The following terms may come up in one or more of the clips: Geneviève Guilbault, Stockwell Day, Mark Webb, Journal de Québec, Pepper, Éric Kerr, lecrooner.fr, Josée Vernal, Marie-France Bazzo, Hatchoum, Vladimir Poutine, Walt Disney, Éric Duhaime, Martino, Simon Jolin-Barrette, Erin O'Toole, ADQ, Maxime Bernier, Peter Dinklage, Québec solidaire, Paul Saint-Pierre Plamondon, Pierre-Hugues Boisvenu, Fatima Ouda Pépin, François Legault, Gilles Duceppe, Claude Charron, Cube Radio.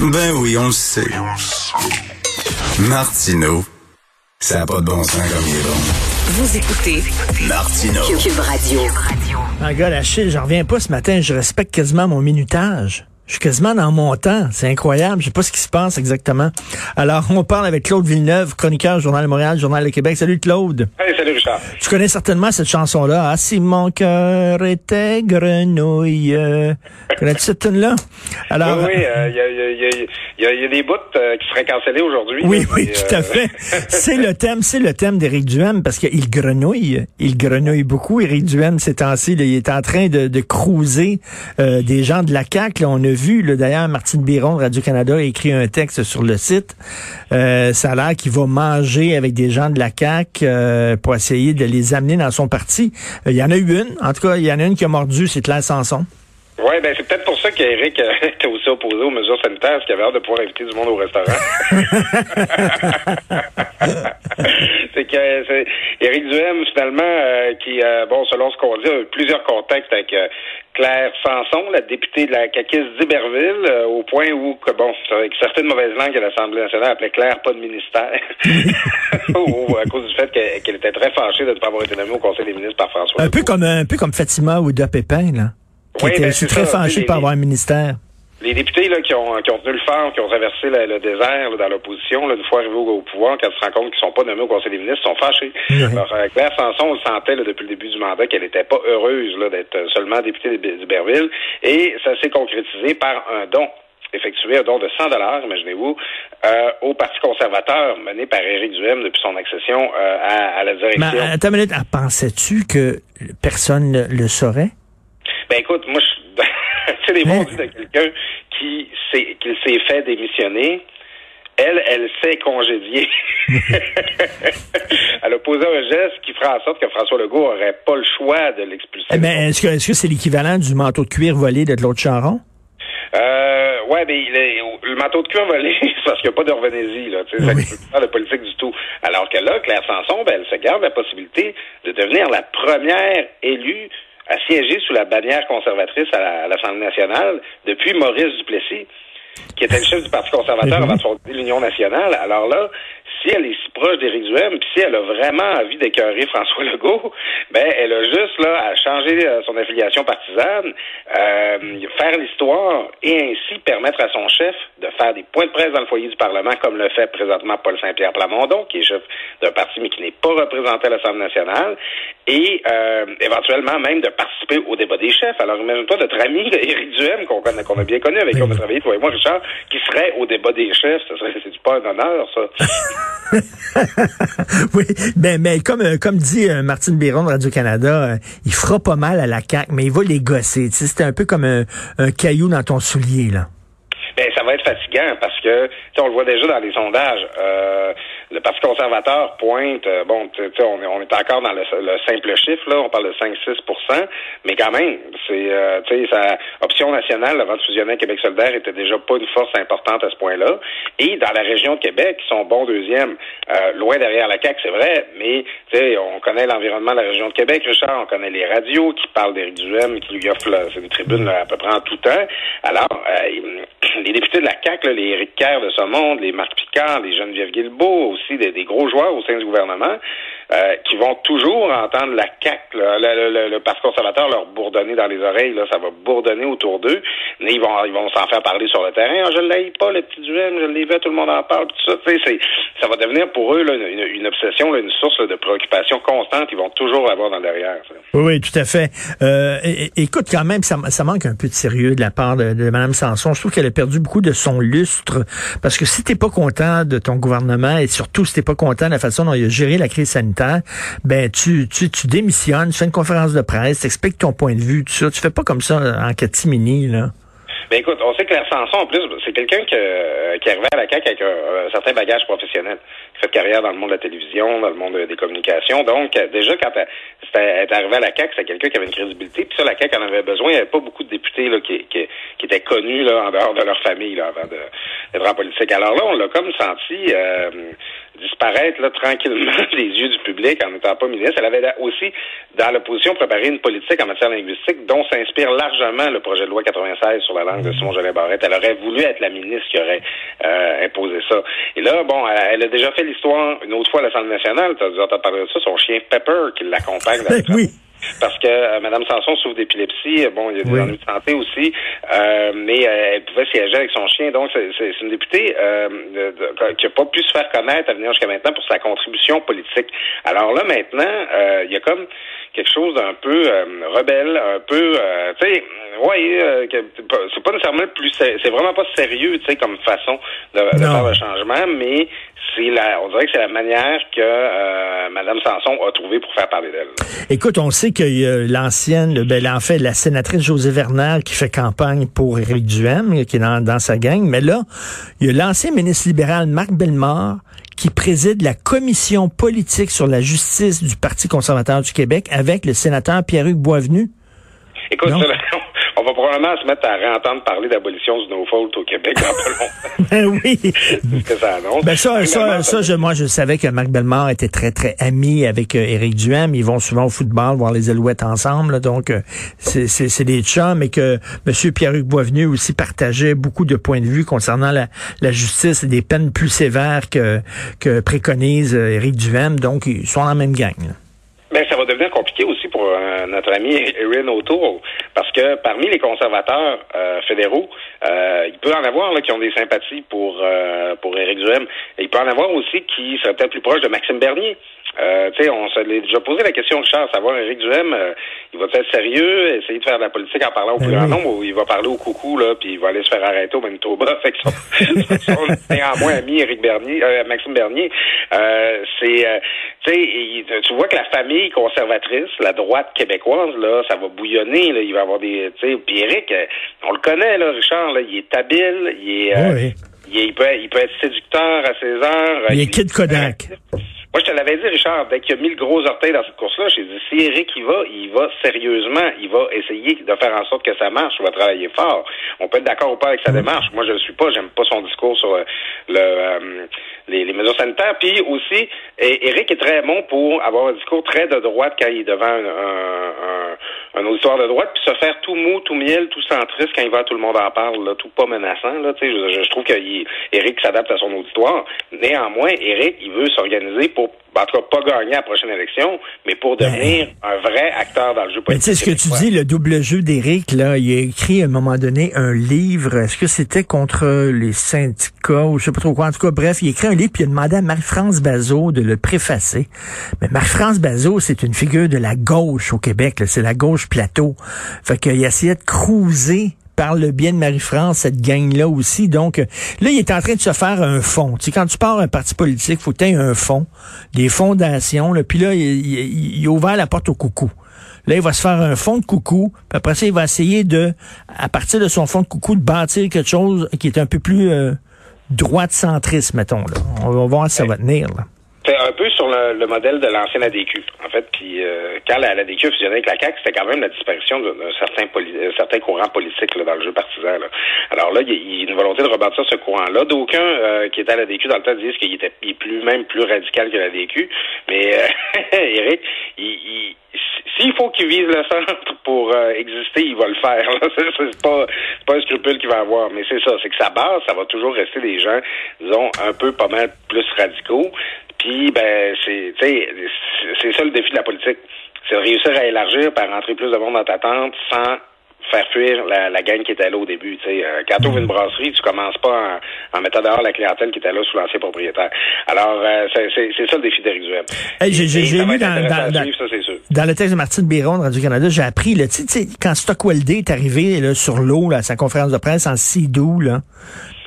Ben oui, on le sait. Martineau, ça n'a pas de bon sens comme il est bon. Vous écoutez Martino. Cube Radio. Ah gars, Achille, j'en reviens pas ce matin. Je respecte quasiment mon minutage. Je suis quasiment dans mon temps. C'est incroyable. Je sais pas ce qui se passe exactement. Alors, on parle avec Claude Villeneuve, chroniqueur Journal de Montréal, Journal de Québec. Salut Claude. Hey, salut Richard. Tu connais certainement cette chanson-là. Ah, si mon cœur était grenouille. Connais-tu cette tune-là? Alors, oui, il y a des bouts qui seraient cancellés aujourd'hui. Oui, oui, tout à fait. C'est le thème d'Éric Duhaime parce qu'il grenouille. Il grenouille beaucoup. Éric Duhaime, ces temps-ci, là, il est en train de cruiser des gens de la CAQ. Là, on a vu, là, d'ailleurs, Martine Biron, Radio-Canada, a écrit un texte sur le site. Ça a l'air qu'il va manger avec des gens de la CAQ pour essayer de les amener dans son parti. Il y en a eu une. En tout cas, il y en a une qui a mordu, c'est Claire Samson. Oui, ben c'est peut-être pour ça qu'Éric était aussi opposé aux mesures sanitaires, parce qu'il avait hâte de pouvoir inviter du monde au restaurant. C'est que c'est Éric Duhaime, finalement, qui, bon, selon ce qu'on dit, a eu plusieurs contacts avec Claire Samson, la députée de la CAQiste d'Iberville, au point où, bon, avec certaines mauvaises langues à l'Assemblée nationale, appelait Claire pas de ministère, ou à cause du fait qu'elle était très fâchée de ne pas avoir été nommée au Conseil des ministres par François Legault. Un peu comme Fatima Ouda Pépin, là. Je suis très fâché de ne pas avoir un ministère. Les députés là qui ont tenu le fort, qui ont traversé le désert là, dans l'opposition, là, une fois arrivés au pouvoir, quand ils se rendent compte qu'ils ne sont pas nommés au Conseil des ministres, ils sont fâchés. Mm-hmm. Alors, Claire Samson, on le sentait là, depuis le début du mandat qu'elle n'était pas heureuse là, d'être seulement députée d'Iberville, et ça s'est concrétisé par un don. Effectué un don de $100, imaginez-vous, au Parti conservateur mené par Éric Duhaime depuis son accession à la direction. Mais attends une minute, pensais-tu que personne le saurait? Ben écoute, moi, c'est les bons dits de quelqu'un qui s'est fait démissionner. Elle s'est congédiée. Elle a posé un geste qui ferait en sorte que François Legault n'aurait pas le choix de l'expulser. Mais est-ce que c'est l'équivalent du manteau de cuir volé de Claude Charron? Ouais, mais le manteau de cuir volé, c'est parce qu'il n'y a pas d'Orvenésie, là, tu sais, oui. Ça ne fait pas de politique du tout. Alors que là, Claire Samson, ben, elle se garde la possibilité de devenir la première élue à siéger sous la bannière conservatrice à l'Assemblée nationale depuis Maurice Duplessis, qui était le chef du Parti conservateur avant de fonder l'Union nationale. Alors là, si elle est si proche d'Éric Duhaime, puis si elle a vraiment envie d'écœurer François Legault, ben elle a juste là à changer son affiliation partisane, faire l'histoire et ainsi permettre à son chef de faire des points de presse dans le foyer du Parlement, comme le fait présentement Paul Saint-Pierre Plamondon, qui est chef d'un parti mais qui n'est pas représenté à l'Assemblée nationale, et éventuellement même de participer au débat des chefs. Alors imagine-toi notre ami Éric Duhaime, qu'on a bien connu, avec qui on a travaillé, toi et moi, Richard, qui serait au débat des chefs. C'est pas un honneur, ça. Oui, mais comme dit Martine Biron de Radio-Canada, il fera pas mal à la CAQ, mais il va les gosser. Tu sais, c'était un peu comme un caillou dans ton soulier, là. Ben ça va être fatigant parce que on le voit déjà dans les sondages. Le Parti conservateur pointe, bon, tu sais, on est encore dans le simple chiffre, là, on parle de 5-6%, mais quand même, c'est tu sais, sa option nationale avant de fusionner Québec solidaire était déjà pas une force importante à ce point-là. Et dans la région de Québec, ils sont bons deuxièmes, loin derrière la CAQ, c'est vrai, mais tu sais, on connaît l'environnement de la région de Québec, Richard, on connaît les radios qui parlent d'Éric Duhaime, qui lui offrent là, c'est une tribune là, à peu près en tout temps. Alors, les députés de la CAQ, là, les Éric Kerr de ce monde, les Marc Picard, les Geneviève Guilbault, aussi des gros joueurs au sein du gouvernement, qui vont toujours entendre la CAQ, là, le Parti conservateur leur bourdonner dans les oreilles, là, ça va bourdonner autour d'eux, mais ils vont s'en faire parler sur le terrain. Ah, je ne l'haïs pas, le petit Duhaime, je l'ai vu, tout le monde en parle, tout ça. Ça va devenir pour eux là, une obsession, là, une source là, de préoccupation constante, ils vont toujours avoir dans le derrière. Ça. Oui, tout à fait. Écoute, quand même, ça manque un peu de sérieux de la part de Mme Samson. Je trouve qu'elle a perdu beaucoup de son lustre, parce que si t'es pas content de ton gouvernement et surtout si t'es pas content de la façon dont il a géré la crise sanitaire, ben tu démissionnes, tu fais une conférence de presse, t'expliques ton point de vue, tout ça, tu fais pas comme ça en catimini, là. Mais écoute, on sait que Claire Samson, en plus, c'est quelqu'un qui arrivait à la CAQ avec un certain bagage professionnel, qui fait de carrière dans le monde de la télévision, dans le monde des communications. Donc, déjà, quand elle est arrivée à la CAQ, c'est quelqu'un qui avait une crédibilité. Puis ça, la CAQ en avait besoin. Il n'y avait pas beaucoup de députés là, qui étaient connus là, en dehors de leur famille là, avant d'être en politique. Alors là, on l'a comme senti disparaître là, tranquillement des yeux du public en n'étant pas ministre. Elle avait aussi, dans l'opposition, préparé une politique en matière linguistique dont s'inspire largement le projet de loi 96 sur la langue de Simon Jolin-Barrette. Elle aurait voulu être la ministre qui aurait imposé ça. Et là, bon, elle a déjà fait l'histoire une autre fois à l'Assemblée nationale. Tu as parlé de ça, son chien Pepper qui l'accompagne. Oui. Parce que Mme Samson souffre d'épilepsie, bon, il y a des ennuis de santé aussi, mais elle pouvait siéger avec son chien. Donc, c'est une députée qui n'a pas pu se faire connaître à venir jusqu'à maintenant pour sa contribution politique. Alors là, maintenant, il y a comme quelque chose d'un peu rebelle, un peu, tu sais, c'est pas nécessairement c'est vraiment pas sérieux, tu sais, comme façon de faire le changement, mais on dirait que c'est la manière que Mme Samson a trouvée pour faire parler d'elle. Écoute, on sait que la sénatrice Josée Vernal qui fait campagne pour Éric Duhaime, qui est dans sa gang, mais là, il y a l'ancien ministre libéral Marc Bellemare qui préside la commission politique sur la justice du Parti conservateur du Québec avec le sénateur Pierre-Hugues Boisvenu. Écoute, on va probablement se mettre à réentendre parler d'abolition du no-fault au Québec dans pas longtemps. Ben oui. C'est ce que ça annonce. Ben moi, je savais que Marc Bellemare était très, très ami avec Éric Duhaime. Ils vont souvent au football voir les Alouettes ensemble. Là, donc, c'est des chums. Et que M. Pierre-Hugues Boisvenu aussi partageait beaucoup de points de vue concernant la justice et des peines plus sévères que préconise Éric Duhaime. Donc, ils sont dans la même gang. Là. Ben, ça va devenir compliqué aussi pour notre ami Erin O'Toole, parce que parmi les conservateurs fédéraux, il peut en avoir là, qui ont des sympathies pour Éric Duhaime, et il peut en avoir aussi qui seraient peut-être plus proches de Maxime Bernier. Tu sais, on se l'est déjà posé la question, Richard, savoir Éric Duhaime, il va être sérieux, essayer de faire de la politique en parlant au plus grand nombre, ou il va parler au coucou, là, puis il va aller se faire arrêter au Manitoba. Fait que son néanmoins ami Maxime Bernier, tu sais, tu vois que la famille conservatrice, la droite québécoise, là, ça va bouillonner, là, il va avoir des, tu sais, puis Éric, on le connaît, là, Richard, là, il est habile, il peut être séducteur à ses heures. Il est Kid Kodak. Moi, je te l'avais dit, Richard, dès qu'il a mis le gros orteil dans cette course-là, j'ai dit, si Éric il va sérieusement, il va essayer de faire en sorte que ça marche, il va travailler fort. On peut être d'accord ou pas avec sa démarche. Moi, je le suis pas, j'aime pas son discours sur les mesures sanitaires. Puis aussi, Éric est très bon pour avoir un discours très de droite quand il est devant un auditoire de droite, puis se faire tout mou, tout miel, tout centriste quand il va, tout le monde en parle, là, tout pas menaçant, là, tu sais, je trouve que Éric s'adapte à son auditoire. Néanmoins, Éric, il veut s'organiser pour, en tout cas, pas gagner la prochaine élection, mais pour devenir un vrai acteur dans le jeu politique. Mais tu sais, ce que tu dis, le double jeu d'Éric, là, il a écrit à un moment donné un livre, est-ce que c'était contre les syndicats, ou je sais pas trop quoi, en tout cas, bref, il a écrit un livre, puis il a demandé à Marie-France Bazzo de le préfacer. Mais Marie-France Bazzo, c'est une figure de la gauche au Québec, là, c'est la gauche plateau. Fait qu'il essayait de cruiser par le bien de Marie-France, cette gang-là aussi. Donc, là, il est en train de se faire un fonds. Tu sais, quand tu pars un parti politique, il faut que tu aies un fonds, des fondations. Là. Puis là, il a ouvert la porte au coucou. Là, il va se faire un fonds de coucou. Puis après ça, il va essayer à partir de son fonds de coucou, de bâtir quelque chose qui est un peu plus droite-centriste, mettons. Là. On va voir si ça va tenir, là. C'est un peu sur le modèle de l'ancienne ADQ, en fait. Puis quand la ADQ fusionnait avec la CAQ, c'était quand même la disparition d'un certain courant politique là, dans le jeu partisan. Là. Alors là, il y a une volonté de rebâtir ce courant-là. D'aucuns qui étaient à la ADQ dans le temps disent qu'il était plus radical que la ADQ. Mais Éric, s'il faut qu'il vise le centre pour exister, il va le faire. Là. C'est pas un scrupule qu'il va avoir. Mais c'est ça, c'est que sa base, ça va toujours rester des gens, disons, un peu pas mal plus radicaux. Puis, ben, c'est ça le défi de la politique. C'est de réussir à élargir par rentrer plus de monde dans ta tente sans faire fuir la gang qui était là au début. T'sais. Quand tu ouvres une brasserie, tu commences pas en mettant dehors la clientèle qui était là sous l'ancien propriétaire. Alors, c'est ça le défi d'Éric Duhaime. Hey, j'ai lu dans le texte de Martine Biron de Radio-Canada, j'ai appris, là, tu sais, quand Stockwell Day est arrivé là, sur l'eau, là, à sa conférence de presse en Sidou, là,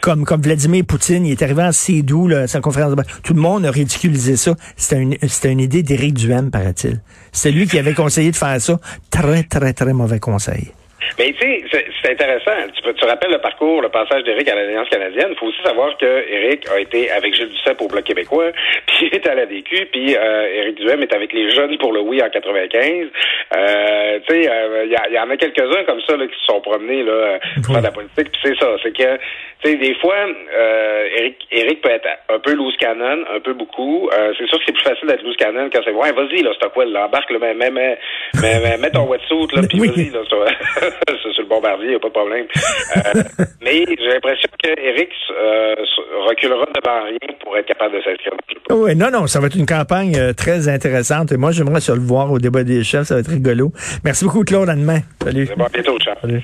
Comme Vladimir Poutine, il est arrivé en Sédou, là, sa conférence de presse. Tout le monde a ridiculisé ça. C'était une idée d'Éric Duhaime, paraît-il. C'est lui qui avait conseillé de faire ça. Très, très, très mauvais conseil. Mais tu sais, c'est intéressant. Tu rappelles le parcours, le passage d'Éric à l'Alliance canadienne. Il faut aussi savoir que Éric a été avec Gilles Duceppe au Bloc québécois, puis il est à l'ADQ, puis Éric Duhaime est avec les jeunes pour le oui en 95. Tu sais, il y en a quelques-uns comme ça là, qui se sont promenés là pour faire de la politique. Puis c'est ça, c'est que tu sais, des fois, Éric peut être un peu loose cannon, un peu beaucoup. C'est sûr que c'est plus facile d'être loose cannon quand c'est ouais, vas-y là, Stockwell, là, embarque, là, mais mets ton wetsuit là, puis vas-y là. Sur le bombardier, il n'y a pas de problème. Mais j'ai l'impression qu'Éric reculera devant rien pour être capable de s'inscrire. Oui, non, ça va être une campagne très intéressante. Et moi, j'aimerais se le voir au débat des chefs. Ça va être rigolo. Merci beaucoup, Claude. À demain. Salut. C'est bon, à bientôt. Ciao. Salut.